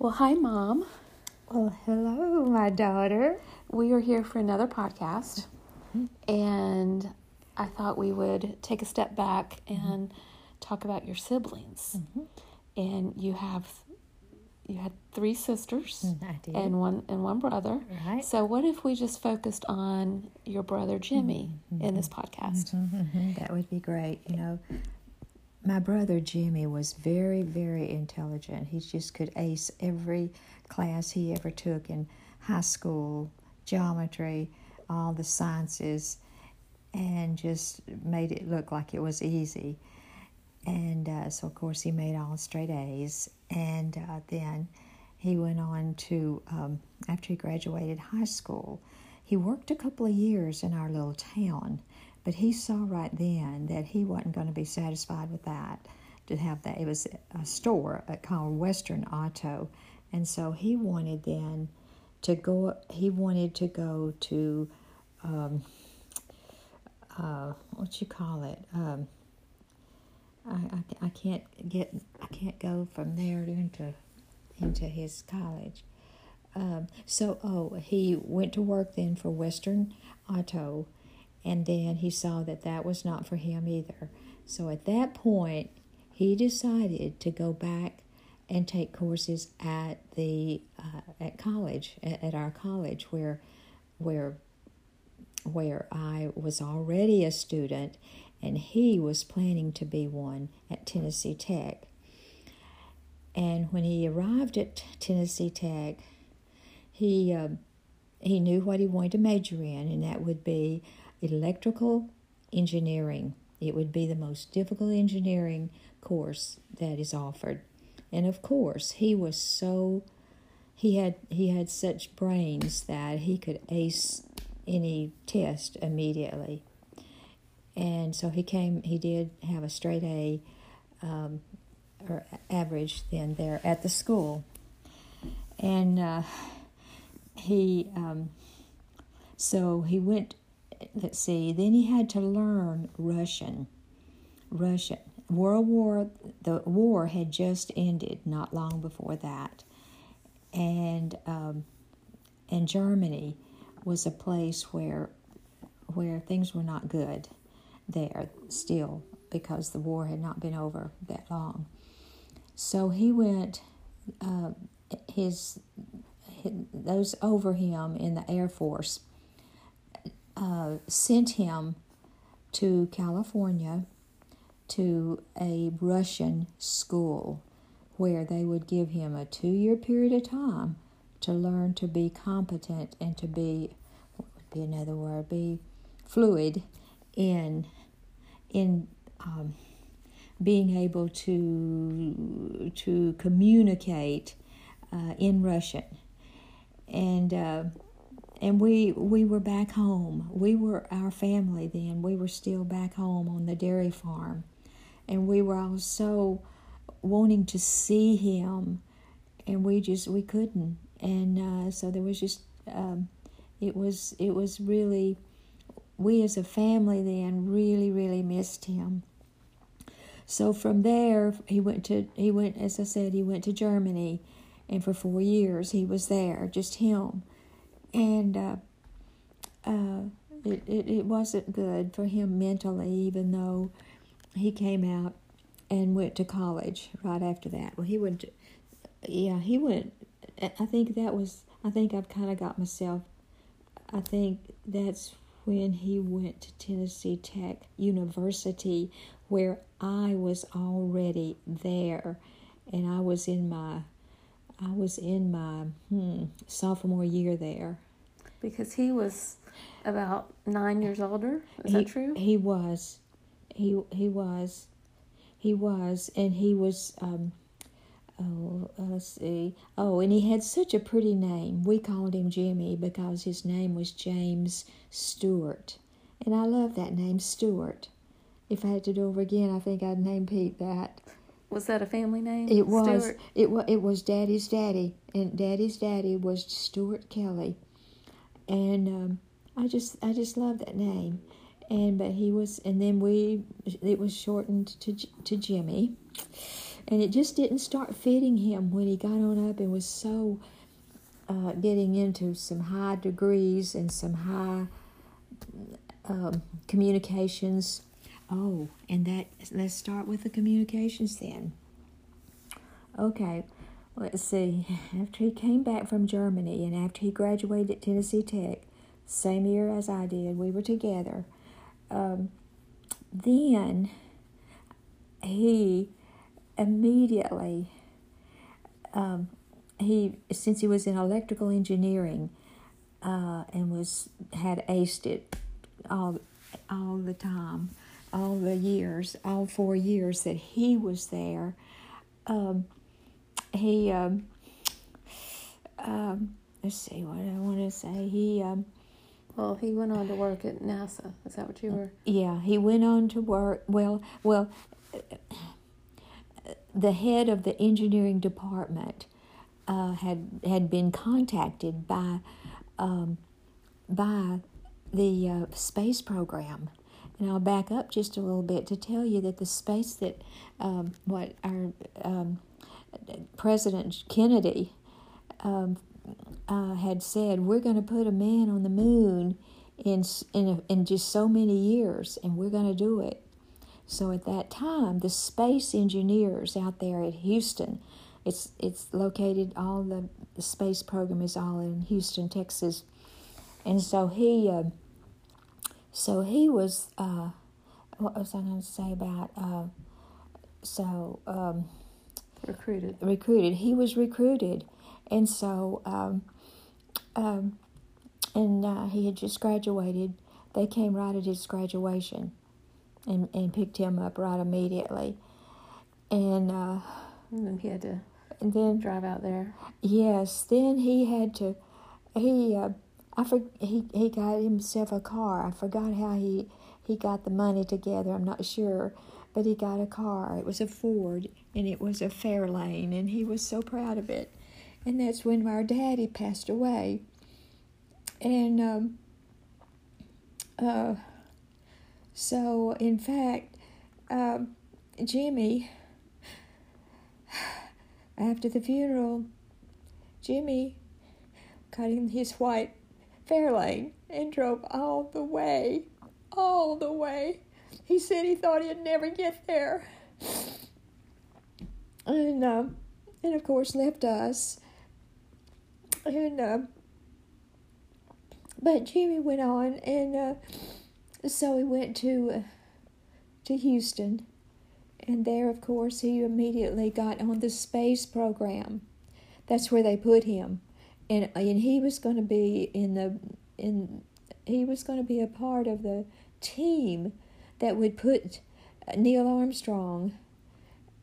Well, hi, Mom. Well, hello, my daughter. We are here for another podcast, and I thought we would take a step back and talk about your siblings. Mm-hmm. And you had three sisters and one brother. Right. So what if we just focused on your brother Jimmy in this podcast? Mm-hmm. That would be great. You know, my brother Jimmy was very, very intelligent. He just could ace every class he ever took in high school, geometry, all the sciences, and just made it look like it was easy. And so, of course, he made all straight A's. And then he went on to, after he graduated high school, he worked a couple of years in our little town. But he saw right then that he wasn't going to be satisfied with that, to have that. It was a store called Western Auto. And so he wanted then to go, I can't go from there into his college. He went to work then for Western Auto, and then he saw that was not for him either. So at that point, he decided to go back and take courses at the at our college where I was already a student. And he was planning to be one at Tennessee Tech. And when he arrived at Tennessee Tech, he knew what he wanted to major in, and that would be electrical engineering. It would be the most difficult engineering course that is offered. And of course, he had such brains that he could ace any test immediately. And so he did have a straight A or average then there at the school. And he went, then he had to learn Russian. The war had just ended not long before that. And Germany was a place where things were not good there still, because the war had not been over that long. So he went, those over him in the Air Force sent him to California to a Russian school where they would give him a 2-year period of time to learn to be competent and to be, what would be another word, be fluid in being able to communicate in Russian, and we were back home. Our family then. We were still back home on the dairy farm, and we were all so wanting to see him, and we couldn't, and so there was just it was really. We as a family then really, really missed him. So from there, he went to Germany, and for 4 years he was there, just him. And it wasn't good for him mentally, even though he came out and went to college right after that. Well, he went, I think that's when he went to Tennessee Tech University, where I was already there, and I was in my sophomore year there, because he was about 9 years older. Is that true? He was, and he was. Let's see. Oh, and he had such a pretty name. We called him Jimmy because his name was James Stuart. And I love that name, Stuart. If I had to do it over again, I think I'd name Pete that. Was that a family name? It was. Stuart? It was Daddy's daddy. And Daddy's daddy was Stuart Kelley. And I just love that name. And then it was shortened to Jimmy. And it just didn't start fitting him when he got on up and was so getting into some high degrees and some high communications. Oh, and let's start with the communications then. Okay, let's see. After he came back from Germany and after he graduated at Tennessee Tech, same year as I did, we were together. Then he immediately, since he was in electrical engineering and had aced it all the time, all the years, all 4 years that he was there, let's see what I want to say. Well, he went on to work at NASA. Is that what you were? Yeah, he went on to work. Well, the head of the engineering department had been contacted by the space program. And I'll back up just a little bit to tell you that the space that what our President Kennedy had said, we're going to put a man on the moon in just so many years, and we're going to do it. So at that time, the space engineers out there at Houston, it's located, all the space program is all in Houston, Texas, and so he was, what was I going to say about, recruited. He was recruited. And so, he had just graduated. They came right at his graduation and picked him up right immediately. And then he had to drive out there. Yes. Then he had to, he got himself a car. I forgot how he got the money together. I'm not sure, but he got a car. It was a Ford, and it was a Fairlane, and he was so proud of it. And that's when our daddy passed away. And so, in fact, Jimmy, after the funeral, Jimmy got in his white Fairlane and drove all the way. He said he thought he'd never get there. And of course left us. And but Jimmy went on, and so he went to Houston, and there, of course, he immediately got on the space program. That's where they put him, and he was going to be he was going to be a part of the team that would put Neil Armstrong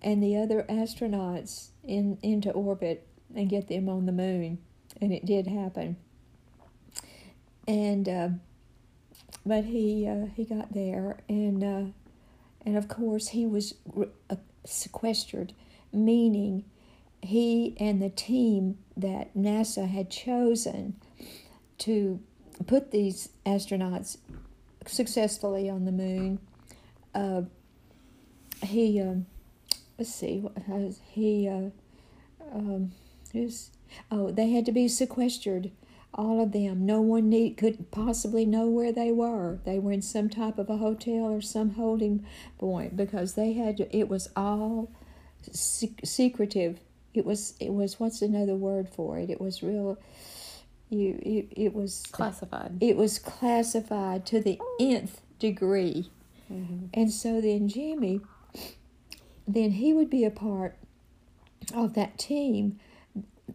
and the other astronauts into orbit and get them on the moon. And it did happen. And but he got there, and of course he was sequestered, meaning he and the team that NASA had chosen to put these astronauts successfully on the moon. They had to be sequestered, all of them. No one could possibly know where they were. They were in some type of a hotel or some holding point, because they had to, it was all secretive. It was what's another word for it? It was real. It was classified. It was classified to the nth degree, and so then Jimmy, then he would be a part of that team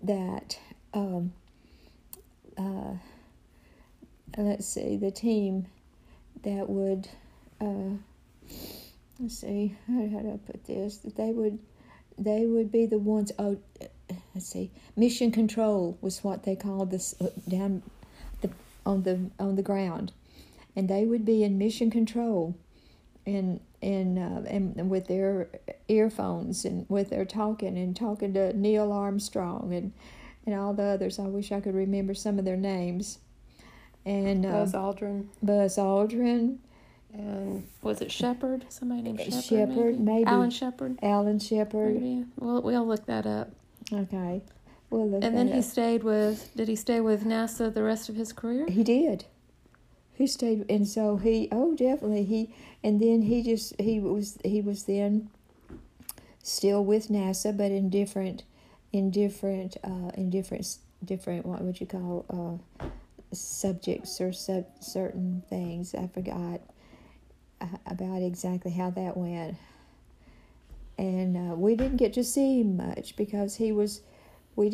that, the team that would, how do I put this? That they would be the ones. Oh, Mission Control was what they called this down on the ground, and they would be in Mission Control, and with their earphones and with their talking to Neil Armstrong and all the others. I wish I could remember some of their names. And Buzz Aldrin, And was it Shepard? Somebody named Shepard? Shepard, maybe. Alan Shepard? Alan Shepard. Maybe. We'll look that up. Okay. We'll look and that then up. Did he stay with NASA the rest of his career? He did. He stayed, and so he was then still with NASA, but in different what would you call subjects or certain things. I forgot about exactly how that went, and we didn't get to see him much because he would have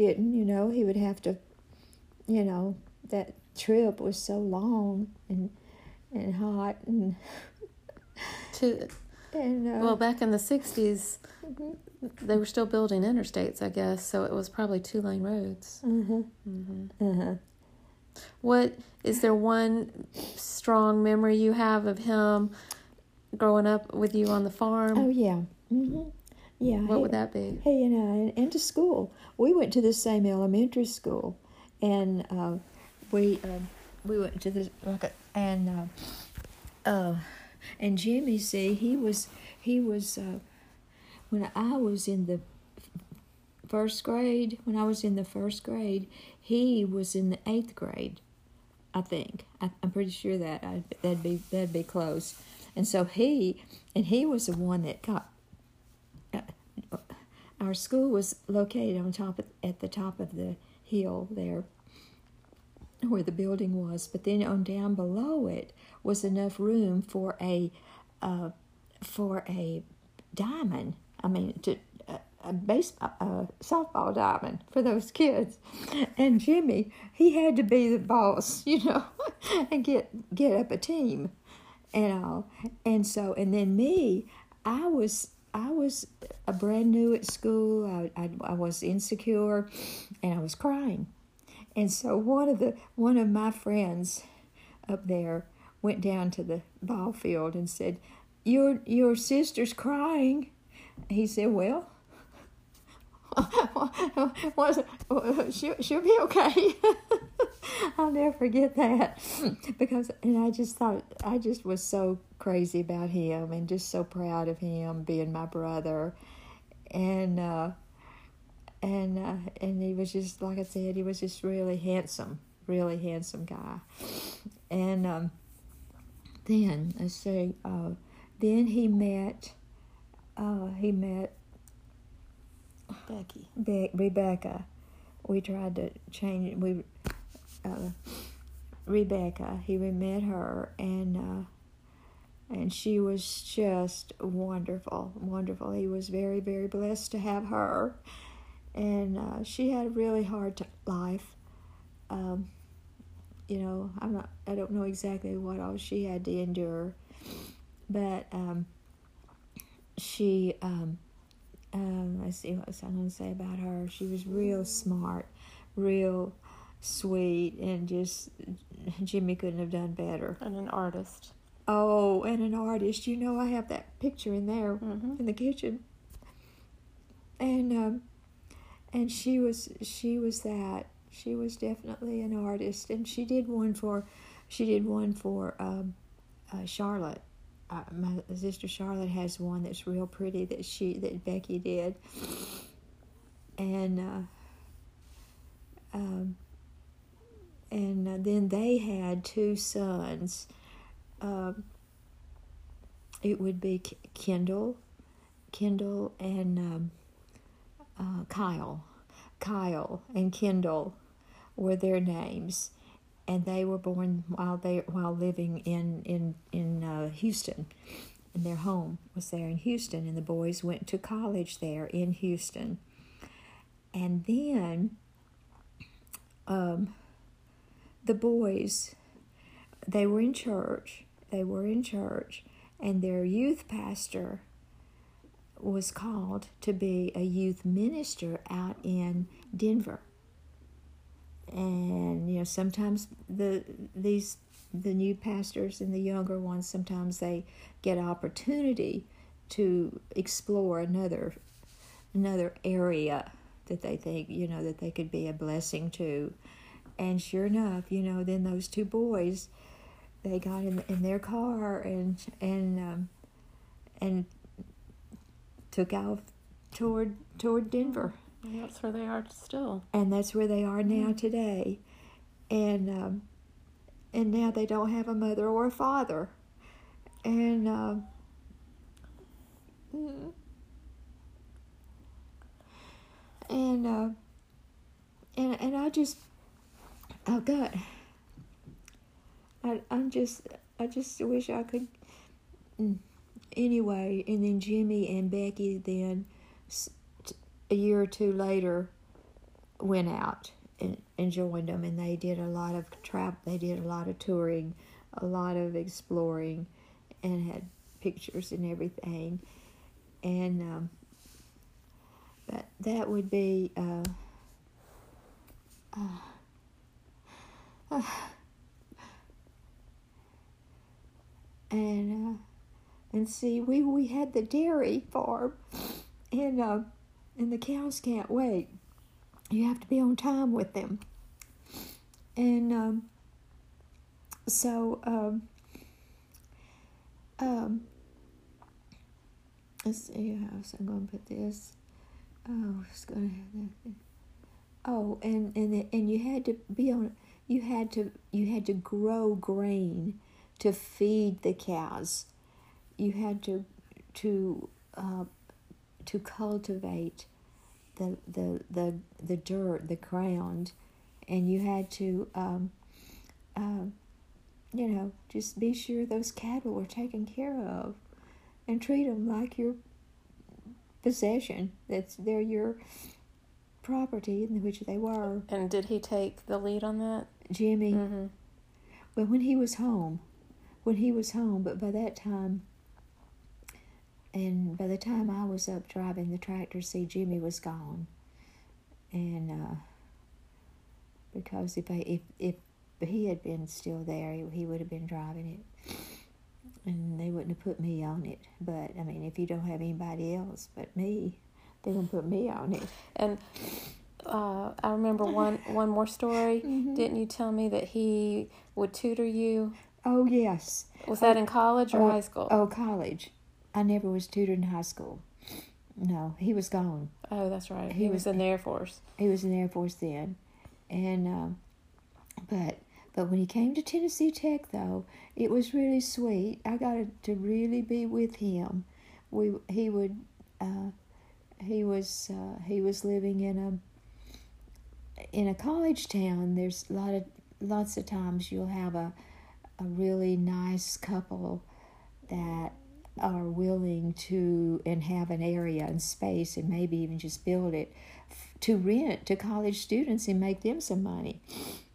to, that trip was so long and hot and back in the 60s, they were still building interstates, I guess, so it was probably 2-lane roads. Mm-hmm. Mm-hmm. Uh-huh. What is there one strong memory you have of him growing up with you on the farm? Oh yeah, mm-hmm. Yeah. What would that be? Hey, and to school. We went to the same elementary school, and we went to this and Jimmy. See, he was when I was in the first grade. When I was in the first grade, he was in the 8th grade, I think. I'm pretty sure that that'd be close. And so he was the one that got. Our school was located at the top of the hill there, where the building was. But then on down below it was enough room for a diamond. I mean, a softball diamond for those kids. And Jimmy, he had to be the boss, and get up a team and all. And so, and then me, I was a brand new at school. I was insecure, and I was crying. And so one of my friends up there went down to the ball field and said, "Your sister's crying." He said, "Well, she'll be okay." I'll never forget that, because I just was so crazy about him and just so proud of him being my brother, and he was just, like I said, he was just really handsome guy, and then let's see, then he met Becky. Rebecca. We tried to change it. Rebecca. He met her, and she was just wonderful, wonderful. He was very, very blessed to have her, and she had a really hard life. I don't know exactly what all she had to endure, but she. Let's see, what was I going to say about her? She was real smart, real sweet, and just Jimmy couldn't have done better. And an artist. Oh, and an artist. I have that picture in there, mm-hmm. in the kitchen. And she was that. She was definitely an artist, and she did one for Charlotte. My sister Charlotte has one that's real pretty that Becky did, and then they had two sons. It would be Kendall and Kyle. Kyle and Kendall were their names. And they were born while living in Houston, and their home was there in Houston. And the boys went to college there in Houston. And then, the boys, they were in church. They were in church, and their youth pastor was called to be a youth minister out in Denver. And sometimes the new pastors and the younger ones, sometimes they get opportunity to explore another area that they think that they could be a blessing to. And sure enough, then those two boys they got in their car and took out toward Denver. And that's where they are still. And that's where they are now today. And now they don't have a mother or a father. And and I just wish I could. Anyway, and then Jimmy and Becky then a year or two later went out and joined them, and they did a lot of they did a lot of touring, a lot of exploring, and had pictures and everything. And but that would be and see, we had the dairy farm, and the cows can't wait. You have to be on time with them. And let's see how else I'm going to put this. Oh, it's going to have that. Oh, and you had to be on. You had to grow grain to feed the cows. You had to cultivate the dirt, the ground, and you had to just be sure those cattle were taken care of, and treat them like your possession. They're your property, in which they were. And did he take the lead on that, Jimmy? Mm-hmm. Well, when he was home, but by that time, and by the time I was up driving the tractor, see, Jimmy was gone. And because if he had been still there, he would have been driving it, and they wouldn't have put me on it. But I mean, if you don't have anybody else but me, they don't put me on it. And I remember one more story. Mm-hmm. Didn't you tell me that he would tutor you? Oh, yes. Was that in college or high school? Oh, college. I never was tutored in high school. No, he was gone. Oh, that's right. He was in the Air Force. He was in the Air Force then. And but when he came to Tennessee Tech, though, it was really sweet. I got to really be with him. He was living in a college town. There's lots of times you'll have a really nice couple that are willing to and have an area and space, and maybe even just build it to rent to college students and make them some money,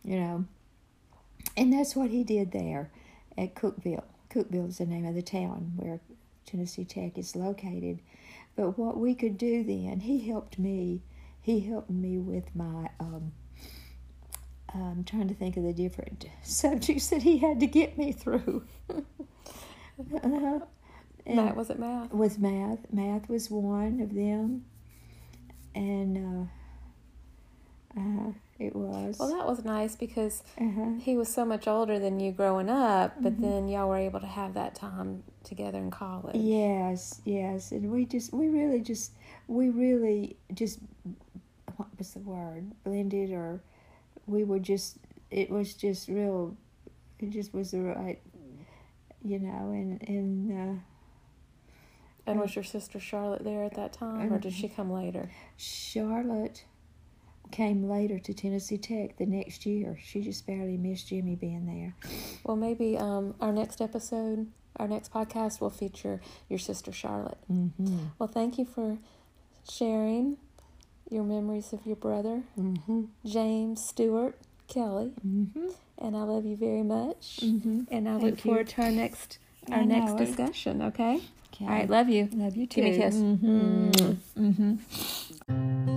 And that's what he did there at Cookeville. Cookeville is the name of the town where Tennessee Tech is located. But what we could do then, he helped me with my, I'm trying to think of the different subjects that he had to get me through. That was it math? With math. Math was one of them. And it was. Well, that was nice because he was so much older than you growing up, but then y'all were able to have that time together in college. Yes. And we really just, what was the word? Blended, or we were just, it was just real, it just was the right, And was your sister Charlotte there at that time, or did she come later? Charlotte came later to Tennessee Tech the next year. She just barely missed Jimmy being there. Well, maybe our next podcast, will feature your sister Charlotte. Mm-hmm. Well, thank you for sharing your memories of your brother, James Stuart Kelley. Mm-hmm. And I love you very much. Mm-hmm. And I look forward to our next discussion, okay? All right, love you. Love you too. Give me a kiss. Mm-hmm. Mm-hmm.